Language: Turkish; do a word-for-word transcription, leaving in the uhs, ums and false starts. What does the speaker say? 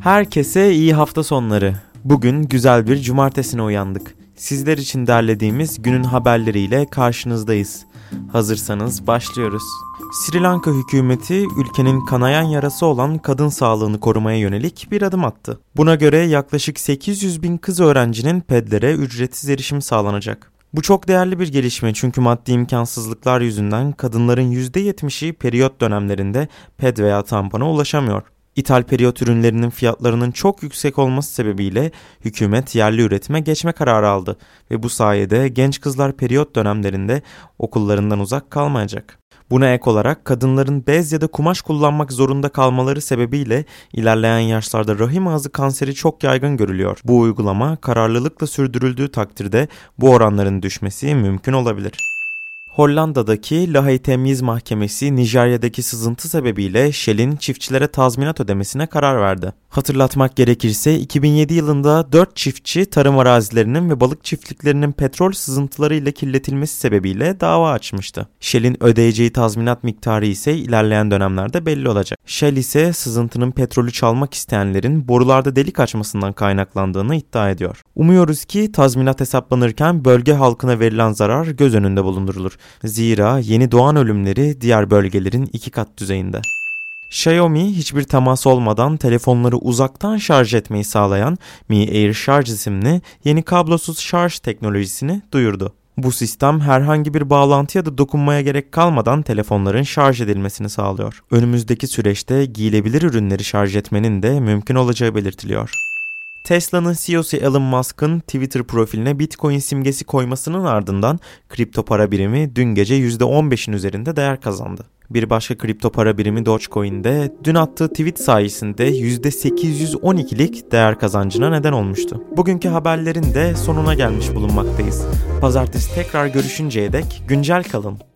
Herkese iyi hafta sonları. Bugün güzel bir cumartesine uyandık. Sizler için derlediğimiz günün haberleriyle karşınızdayız. Hazırsanız başlıyoruz. Sri Lanka hükümeti ülkenin kanayan yarası olan kadın sağlığını korumaya yönelik bir adım attı. Buna göre yaklaşık sekiz yüz bin kız öğrencinin pedlere ücretsiz erişim sağlanacak. Bu çok değerli bir gelişme çünkü maddi imkansızlıklar yüzünden kadınların yüzde yetmişi periyot dönemlerinde ped veya tampona ulaşamıyor. İthal periyot ürünlerinin fiyatlarının çok yüksek olması sebebiyle hükümet yerli üretime geçme kararı aldı ve bu sayede genç kızlar periyot dönemlerinde okullarından uzak kalmayacak. Buna ek olarak kadınların bez ya da kumaş kullanmak zorunda kalmaları sebebiyle ilerleyen yaşlarda rahim ağzı kanseri çok yaygın görülüyor. Bu uygulama kararlılıkla sürdürüldüğü takdirde bu oranların düşmesi mümkün olabilir. Hollanda'daki Lahey Temyiz Mahkemesi Nijerya'daki sızıntı sebebiyle Shell'in çiftçilere tazminat ödemesine karar verdi. Hatırlatmak gerekirse iki bin yedi yılında dört çiftçi tarım arazilerinin ve balık çiftliklerinin petrol sızıntılarıyla kirletilmesi sebebiyle dava açmıştı. Shell'in ödeyeceği tazminat miktarı ise ilerleyen dönemlerde belli olacak. Shell ise sızıntının petrolü çalmak isteyenlerin borularda delik açmasından kaynaklandığını iddia ediyor. Umuyoruz ki tazminat hesaplanırken bölge halkına verilen zarar göz önünde bulundurulur. Zira yeni doğan ölümleri diğer bölgelerin iki kat düzeyinde. Xiaomi hiçbir temas olmadan telefonları uzaktan şarj etmeyi sağlayan Mi Air Charge isimli yeni kablosuz şarj teknolojisini duyurdu. Bu sistem herhangi bir bağlantıya da dokunmaya gerek kalmadan telefonların şarj edilmesini sağlıyor. Önümüzdeki süreçte giyilebilir ürünleri şarj etmenin de mümkün olacağı belirtiliyor. Tesla'nın C E O'su Elon Musk'ın Twitter profiline Bitcoin simgesi koymasının ardından kripto para birimi dün gece yüzde on beşin üzerinde değer kazandı. Bir başka kripto para birimi Dogecoin'de dün attığı tweet sayesinde yüzde sekiz yüz on ikilik değer kazancına neden olmuştu. Bugünkü haberlerin de sonuna gelmiş bulunmaktayız. Pazartesi tekrar görüşünceye dek güncel kalın.